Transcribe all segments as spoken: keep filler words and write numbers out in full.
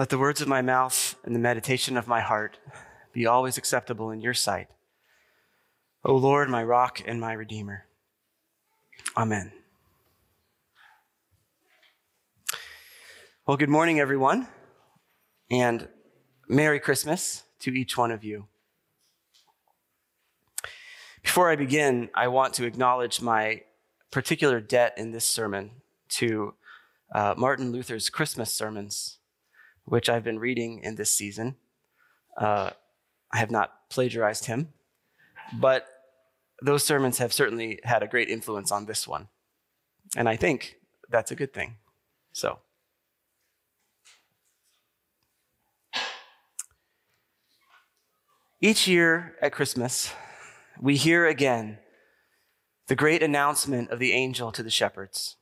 Let the words of my mouth and the meditation of my heart be always acceptable in your sight, O Lord, my rock and my redeemer. Amen. Well, good morning, everyone, and Merry Christmas to each one of you. Before I begin, I want to acknowledge my particular debt in this sermon to uh, Martin Luther's Christmas sermons, which I've been reading in this season. Uh, I have not plagiarized him, but those sermons have certainly had a great influence on this one. And I think that's a good thing. So, each year at Christmas, we hear again the great announcement of the angel to the shepherds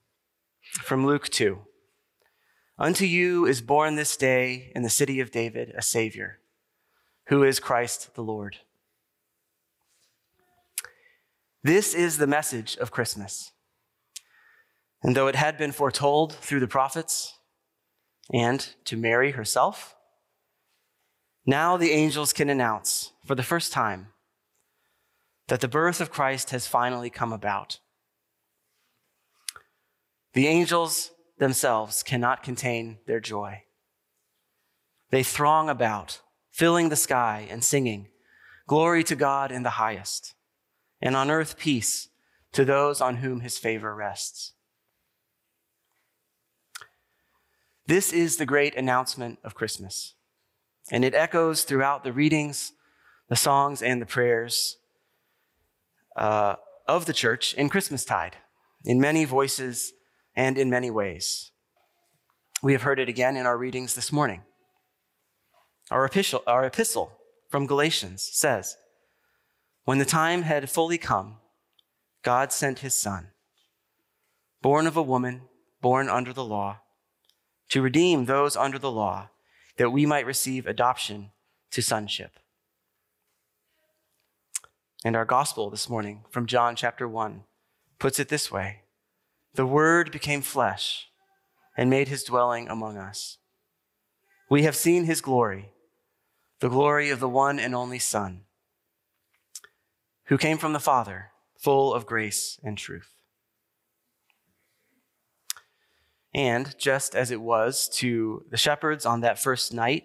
from Luke two. Unto you is born this day in the city of David a Savior, who is Christ the Lord. This is the message of Christmas. And though it had been foretold through the prophets and to Mary herself, now the angels can announce for the first time that the birth of Christ has finally come about. The angels themselves cannot contain their joy. They throng about, filling the sky and singing, "Glory to God in the highest, and on earth peace to those on whom his favor rests." This is the great announcement of Christmas, and it echoes throughout the readings, the songs, and the prayers uh, of the church in Christmastide, in many voices and in many ways. We have heard it again in our readings this morning. Our epistle, our epistle from Galatians says, "When the time had fully come, God sent his Son, born of a woman, born under the law, to redeem those under the law, that we might receive adoption to sonship." And our gospel this morning from John chapter one puts it this way: "The Word became flesh and made his dwelling among us. We have seen his glory, the glory of the one and only Son, who came from the Father, full of grace and truth." And just as it was to the shepherds on that first night,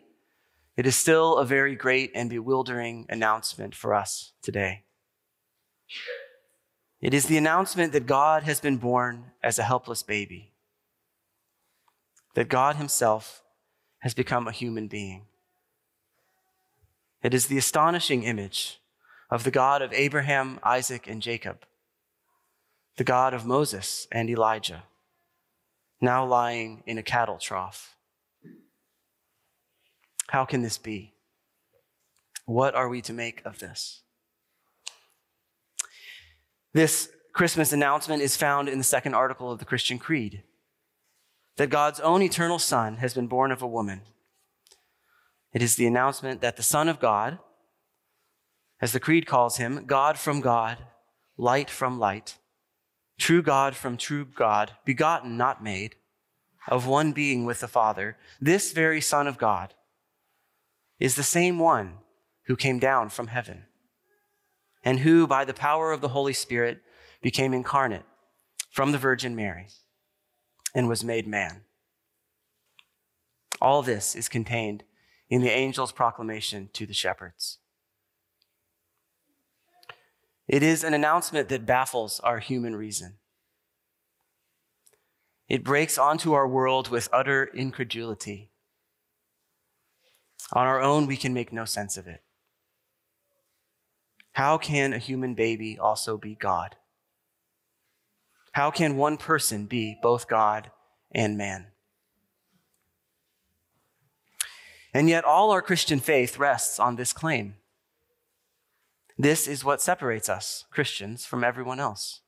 it is still a very great and bewildering announcement for us today. It is the announcement that God has been born as a helpless baby, that God himself has become a human being. It is the astonishing image of the God of Abraham, Isaac, and Jacob, the God of Moses and Elijah, now lying in a cattle trough. How can this be? What are we to make of this? This Christmas announcement is found in the second article of the Christian Creed, that God's own eternal Son has been born of a woman. It is the announcement that the Son of God, as the Creed calls him, God from God, light from light, true God from true God, begotten, not made, of one being with the Father, this very Son of God is the same one who came down from heaven, and who, by the power of the Holy Spirit, became incarnate from the Virgin Mary and was made man. All this is contained in the angel's proclamation to the shepherds. It is an announcement that baffles our human reason. It breaks onto our world with utter incredulity. On our own, we can make no sense of it. How can a human baby also be God? How can one person be both God and man? And yet all our Christian faith rests on this claim. This is what separates us, Christians, from everyone else.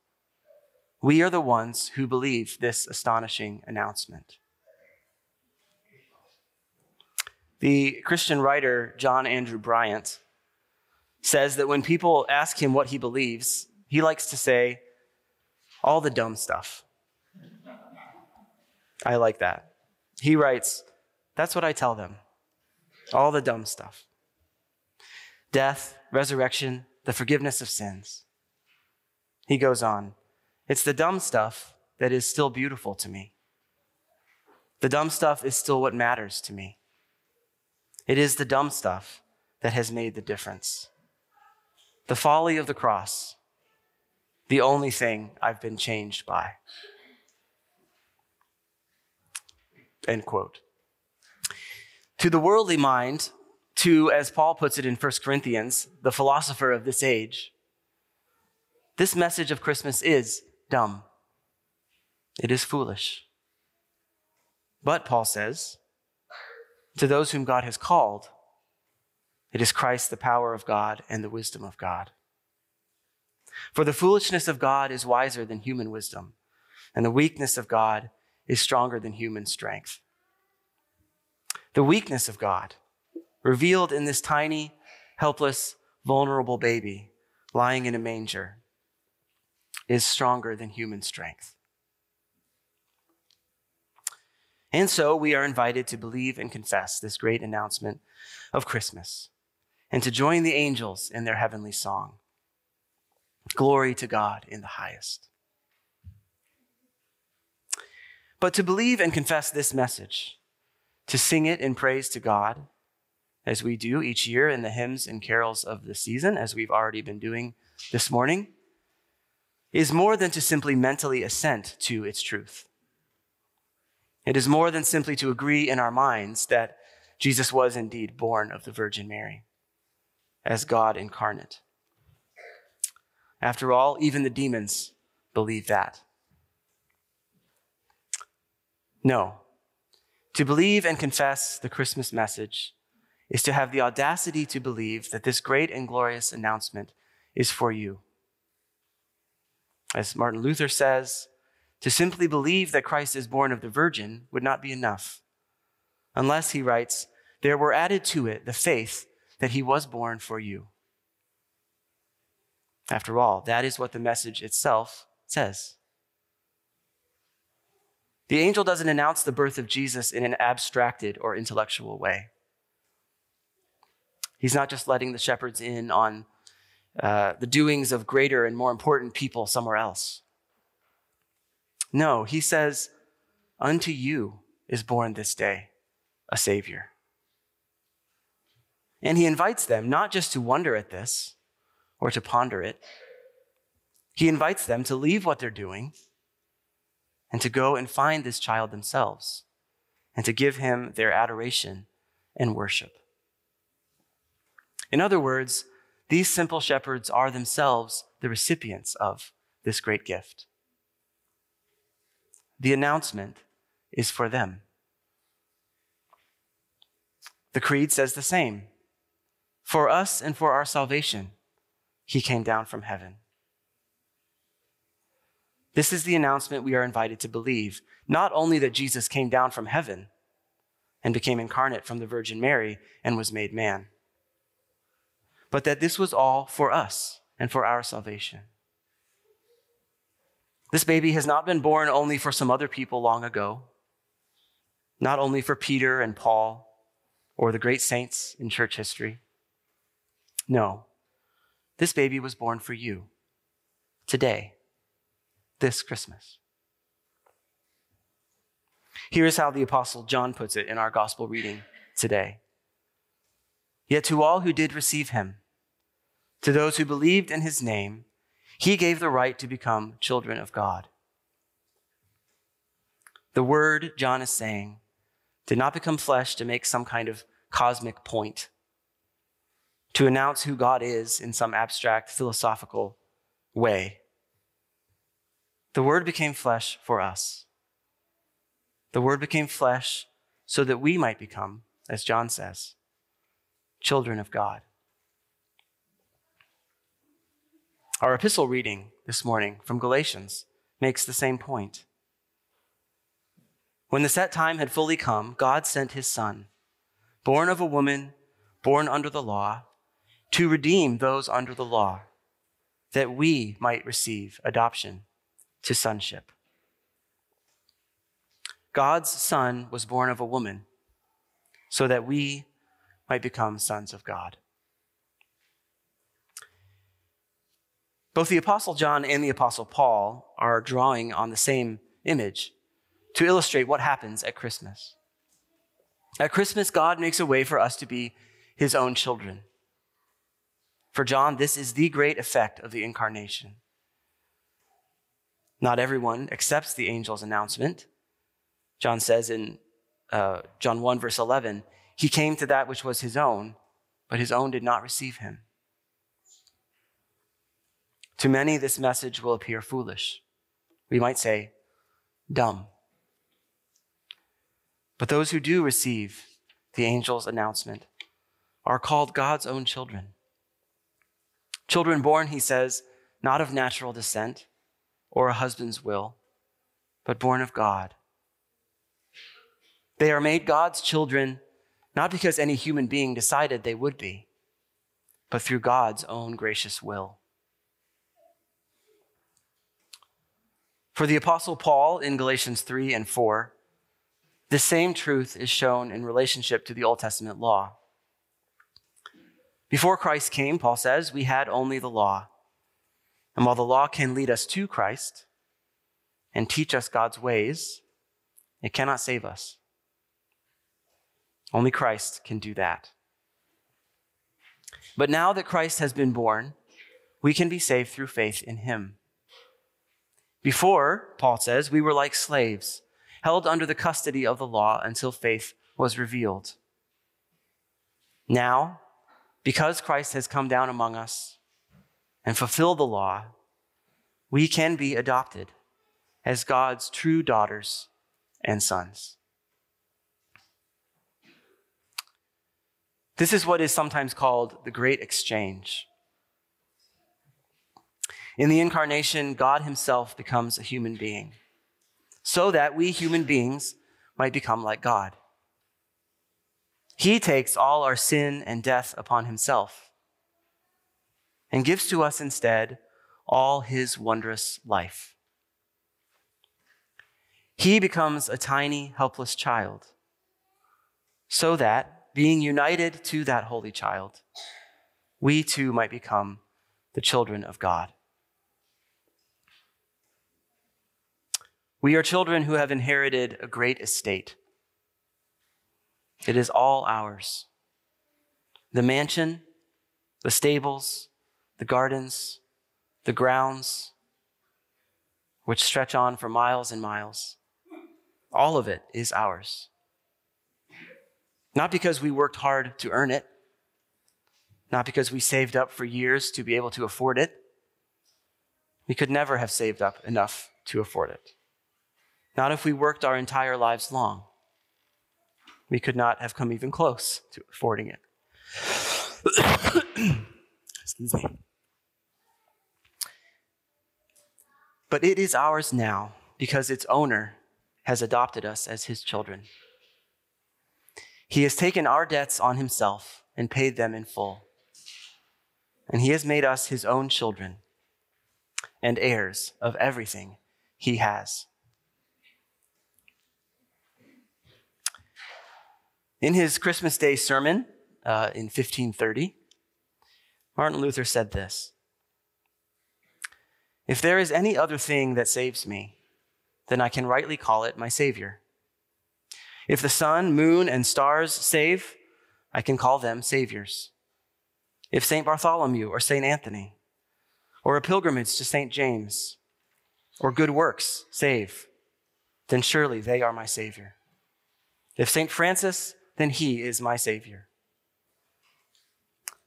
We are the ones who believe this astonishing announcement. The Christian writer John Andrew Bryant says that when people ask him what he believes, he likes to say, "all the dumb stuff." I like that. He writes, That's what I tell them. All the dumb stuff. Death, resurrection, the forgiveness of sins. He goes on. It's the dumb stuff that is still beautiful to me. The dumb stuff is still what matters to me. It is the dumb stuff that has made the difference. The folly of the cross, the only thing I've been changed by. End quote. To the worldly mind, to, as Paul puts it in First Corinthians, the philosopher of this age, this message of Christmas is dumb. It is foolish. But, Paul says, to those whom God has called, it is Christ, the power of God and the wisdom of God. For the foolishness of God is wiser than human wisdom, and the weakness of God is stronger than human strength. The weakness of God, revealed in this tiny, helpless, vulnerable baby lying in a manger, is stronger than human strength. And so we are invited to believe and confess this great announcement of Christmas and to join the angels in their heavenly song. Glory to God in the highest. But to believe and confess this message, to sing it in praise to God, as we do each year in the hymns and carols of the season, as we've already been doing this morning, is more than to simply mentally assent to its truth. It is more than simply to agree in our minds that Jesus was indeed born of the Virgin Mary as God incarnate. After all, even the demons believe that. No, to believe and confess the Christmas message is to have the audacity to believe that this great and glorious announcement is for you. As Martin Luther says, to simply believe that Christ is born of the Virgin would not be enough, unless, he writes, there were added to it the faith that he was born for you. After all, that is what the message itself says. The angel doesn't announce the birth of Jesus in an abstracted or intellectual way. He's not just letting the shepherds in on uh, the doings of greater and more important people somewhere else. No, he says, unto you is born this day a Savior. And he invites them not just to wonder at this or to ponder it. He invites them to leave what they're doing and to go and find this child themselves and to give him their adoration and worship. In other words, these simple shepherds are themselves the recipients of this great gift. The announcement is for them. The creed says the same. For us and for our salvation, he came down from heaven. This is the announcement we are invited to believe, not only that Jesus came down from heaven and became incarnate from the Virgin Mary and was made man, but that this was all for us and for our salvation. This baby has not been born only for some other people long ago, not only for Peter and Paul or the great saints in church history. No, this baby was born for you today, this Christmas. Here is how the Apostle John puts it in our gospel reading today. Yet to all who did receive him, to those who believed in his name, he gave the right to become children of God. The word, John is saying, did not become flesh to make some kind of cosmic point, to announce who God is in some abstract philosophical way. The word became flesh for us. The word became flesh so that we might become, as John says, children of God. Our epistle reading this morning from Galatians makes the same point. When the set time had fully come, God sent his Son, born of a woman, born under the law, to redeem those under the law, that we might receive adoption to sonship. God's Son was born of a woman, so that we might become sons of God. Both the Apostle John and the Apostle Paul are drawing on the same image to illustrate what happens at Christmas. At Christmas, God makes a way for us to be his own children. For John, this is the great effect of the incarnation. Not everyone accepts the angel's announcement. John says in uh, John one, verse eleven, he came to that which was his own, but his own did not receive him. To many, this message will appear foolish. We might say, dumb. But those who do receive the angel's announcement are called God's own children. Children born, he says, not of natural descent or a husband's will, but born of God. They are made God's children, not because any human being decided they would be, but through God's own gracious will. For the Apostle Paul in Galatians three and four, the same truth is shown in relationship to the Old Testament law. Before Christ came, Paul says, we had only the law. And while the law can lead us to Christ and teach us God's ways, it cannot save us. Only Christ can do that. But now that Christ has been born, we can be saved through faith in him. Before, Paul says, we were like slaves, held under the custody of the law until faith was revealed. Now, because Christ has come down among us and fulfilled the law, we can be adopted as God's true daughters and sons. This is what is sometimes called the Great Exchange. In the incarnation, God himself becomes a human being, so that we human beings might become like God. He takes all our sin and death upon himself and gives to us instead all his wondrous life. He becomes a tiny, helpless child, so that, being united to that holy child, we too might become the children of God. We are children who have inherited a great estate. It is all ours. The mansion, the stables, the gardens, the grounds, which stretch on for miles and miles. All of it is ours. Not because we worked hard to earn it, not because we saved up for years to be able to afford it. We could never have saved up enough to afford it. Not if we worked our entire lives long. We could not have come even close to affording it. Excuse me. But it is ours now because its owner has adopted us as his children. He has taken our debts on himself and paid them in full. And he has made us his own children and heirs of everything he has. In his Christmas Day sermon uh, in fifteen thirty, Martin Luther said this: if there is any other thing that saves me, then I can rightly call it my Savior. If the sun, moon, and stars save, I can call them saviors. If Saint Bartholomew or Saint Anthony, or a pilgrimage to Saint James, or good works save, then surely they are my Savior. If Saint Francis, then he is my Savior.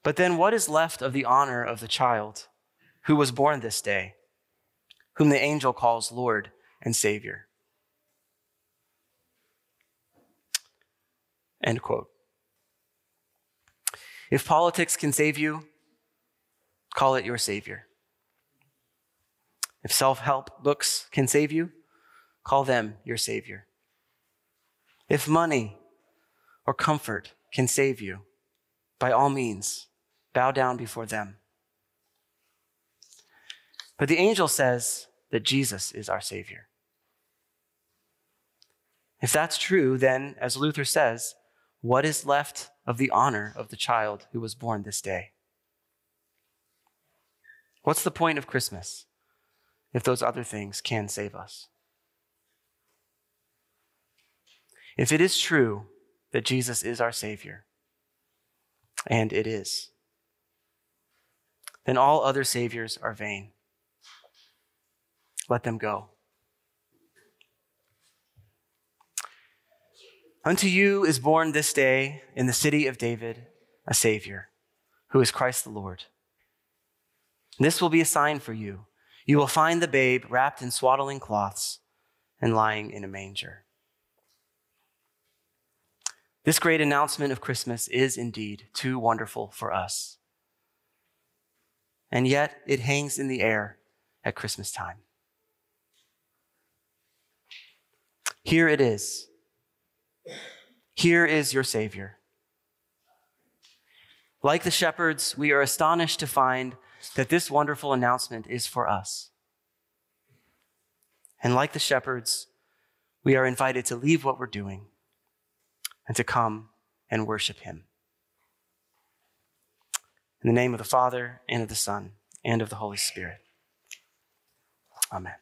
But then what is left of the honor of the child who was born this day, whom the angel calls Lord and Savior? End quote. If politics can save you, call it your Savior. If self-help books can save you, call them your Savior. If money or comfort can save you, by all means, bow down before them. But the angel says that Jesus is our Savior. If that's true, then, as Luther says, what is left of the honor of the child who was born this day? What's the point of Christmas if those other things can save us? If it is true that Jesus is our Savior, and it is, then all other saviors are vain. Let them go. Unto you is born this day in the city of David a Savior, who is Christ the Lord. This will be a sign for you. You will find the babe wrapped in swaddling cloths and lying in a manger. This great announcement of Christmas is indeed too wonderful for us. And yet it hangs in the air at Christmas time. Here it is. Here is your Savior. Like the shepherds, we are astonished to find that this wonderful announcement is for us. And like the shepherds, we are invited to leave what we're doing and to come and worship him. In the name of the Father, and of the Son, and of the Holy Spirit. Amen.